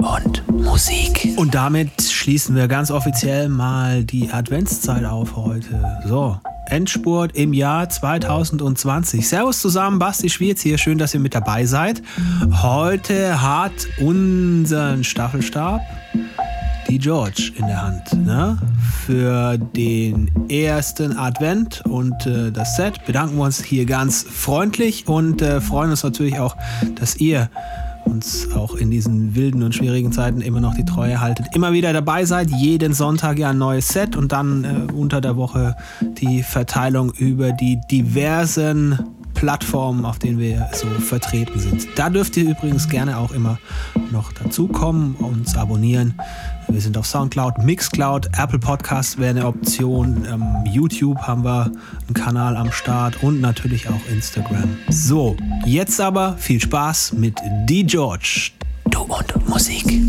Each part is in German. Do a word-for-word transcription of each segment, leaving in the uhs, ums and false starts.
und Musik. Und damit schließen wir ganz offiziell mal die Adventszeit auf heute. So, Endspurt im Jahr zwanzig zwanzig. Servus zusammen, Basti Schwierz hier. Schön, dass ihr mit dabei seid. Heute hat unseren Staffelstab D.George in der Hand, ne? Für den ersten Advent und äh, das Set bedanken wir uns hier ganz freundlich und äh, freuen uns natürlich auch, dass ihr uns auch in diesen wilden und schwierigen Zeiten immer noch die Treue haltet, immer wieder dabei seid, jeden Sonntag ja ein neues Set und dann äh, unter der Woche die Verteilung über die diversen Plattformen, auf denen wir so vertreten sind. Da dürft ihr übrigens gerne auch immer noch dazukommen, uns abonnieren. Wir sind auf Soundcloud, Mixcloud, Apple Podcasts wäre eine Option, ähm, YouTube haben wir einen Kanal am Start und natürlich auch Instagram. So, jetzt aber viel Spaß mit D.George. Du und Musik.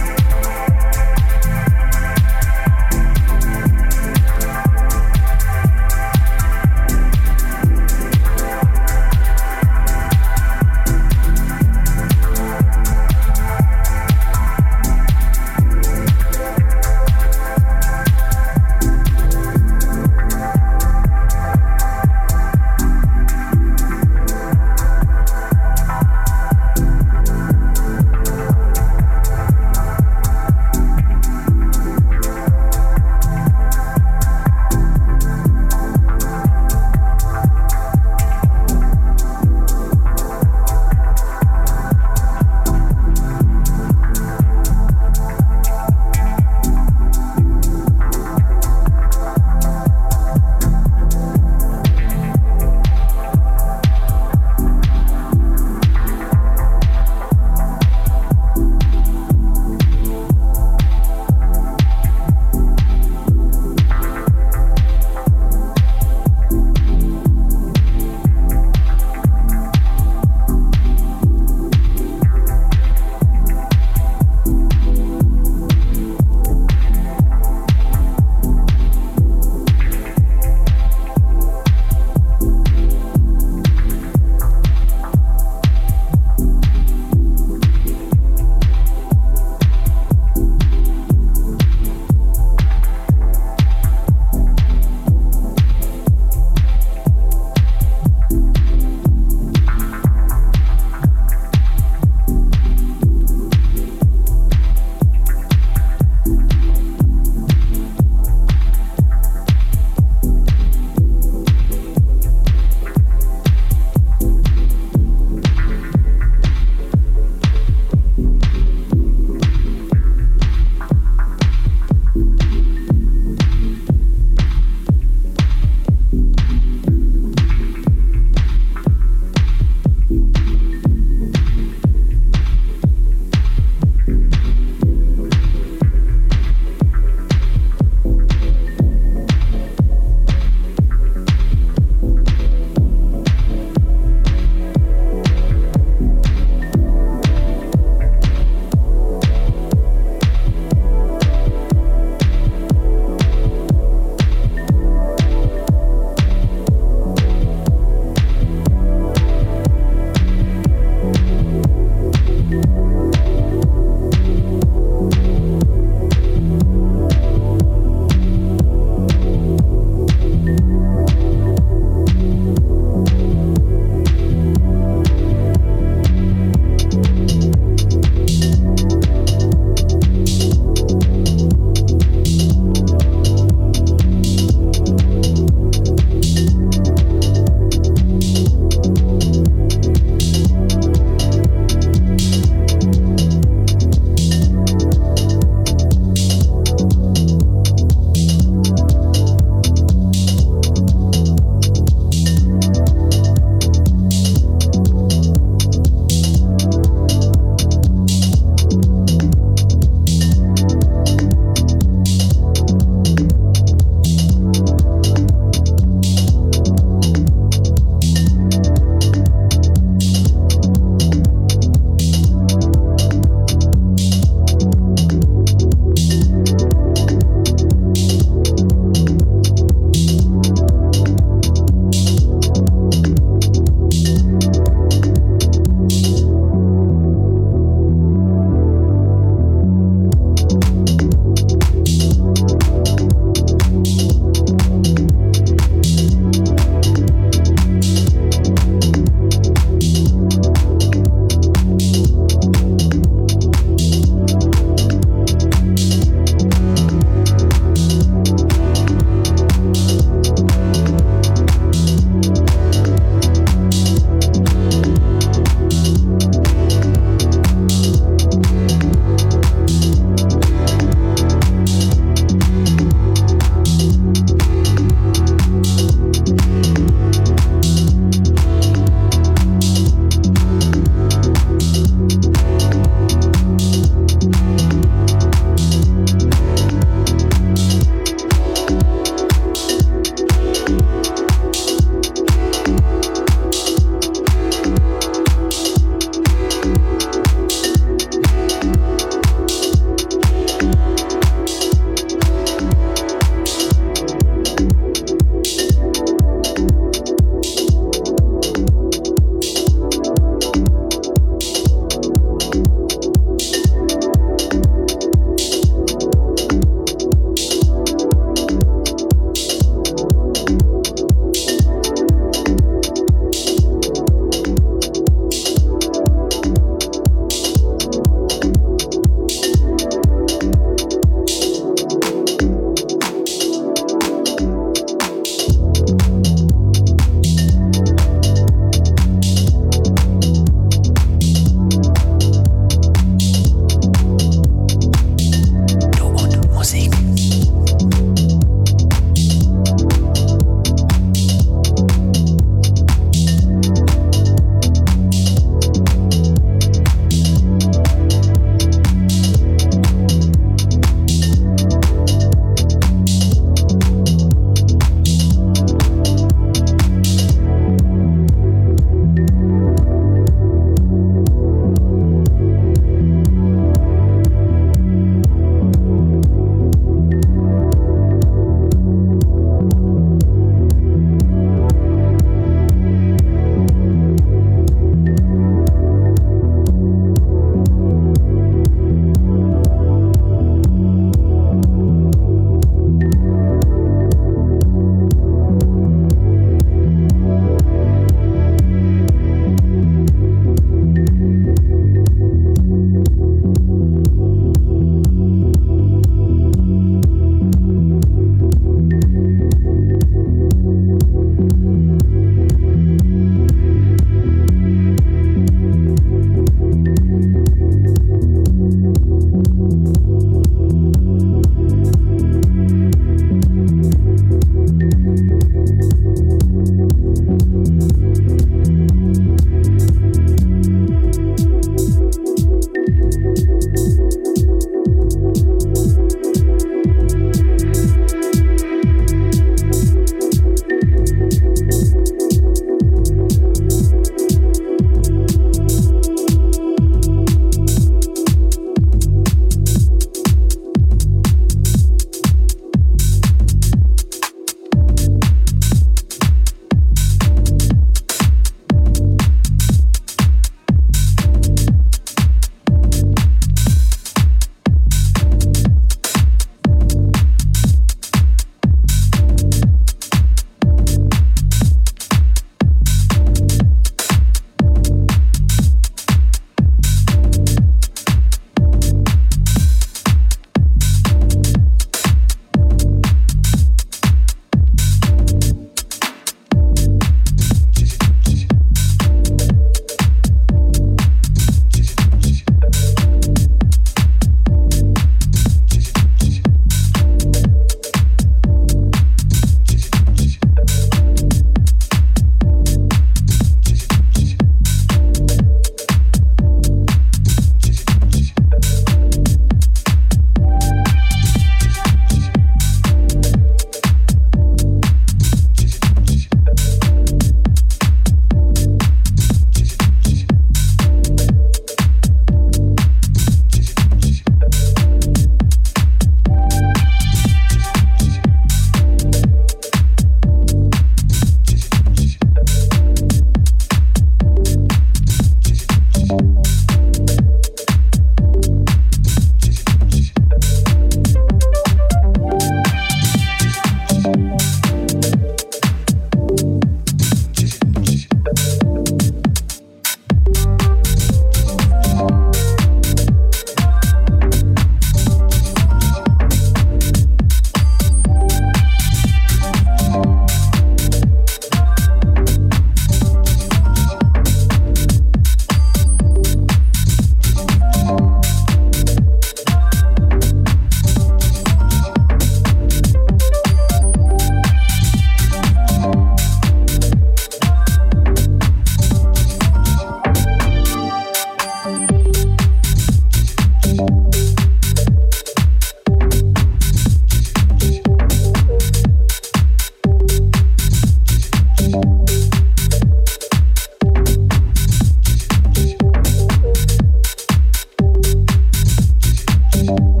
Thank you.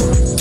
We'll be right back.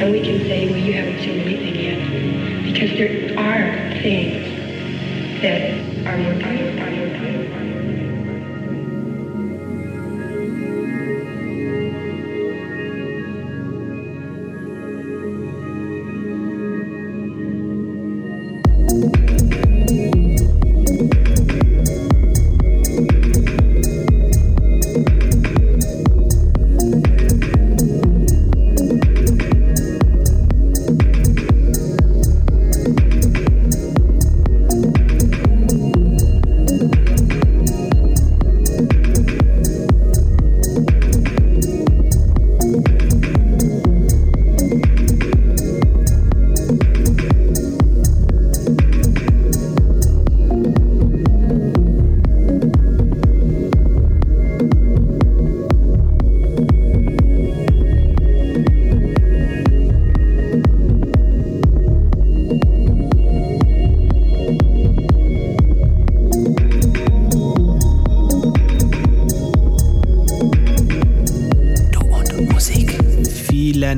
and we can say, well, you haven't seen anything yet, because there are things that are more vital, vital, vital, vital.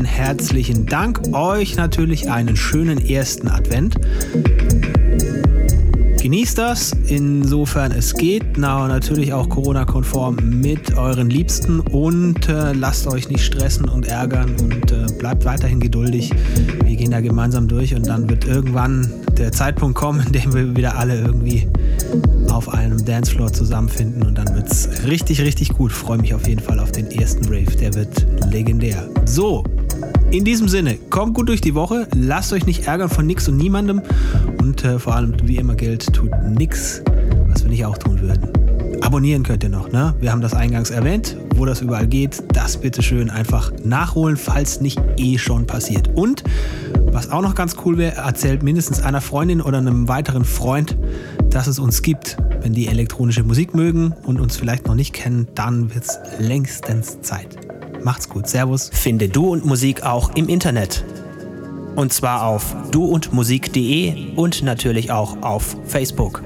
Herzlichen Dank, euch natürlich einen schönen ersten Advent. Genießt das, insofern es geht, na, natürlich auch Corona-konform mit euren Liebsten und äh, lasst euch nicht stressen und ärgern und äh, bleibt weiterhin geduldig. Wir gehen da gemeinsam durch und dann wird irgendwann der Zeitpunkt kommen, in dem wir wieder alle irgendwie auf einem Dancefloor zusammenfinden und dann wird's richtig, richtig gut. Freue mich auf jeden Fall auf den ersten Rave, der wird legendär. So, in diesem Sinne, kommt gut durch die Woche, lasst euch nicht ärgern von nix und niemandem und äh, vor allem, wie immer gilt, tut nix, was wir nicht auch tun würden. Abonnieren könnt ihr noch, ne? Wir haben das eingangs erwähnt, wo das überall geht, das bitte schön einfach nachholen, falls nicht eh schon passiert. Und, was auch noch ganz cool wäre, erzählt mindestens einer Freundin oder einem weiteren Freund, dass es uns gibt. Wenn die elektronische Musik mögen und uns vielleicht noch nicht kennen, dann wird's längstens Zeit. Macht's gut, Servus. Finde Du und Musik auch im Internet. Und zwar auf du und musik punkt de und natürlich auch auf Facebook.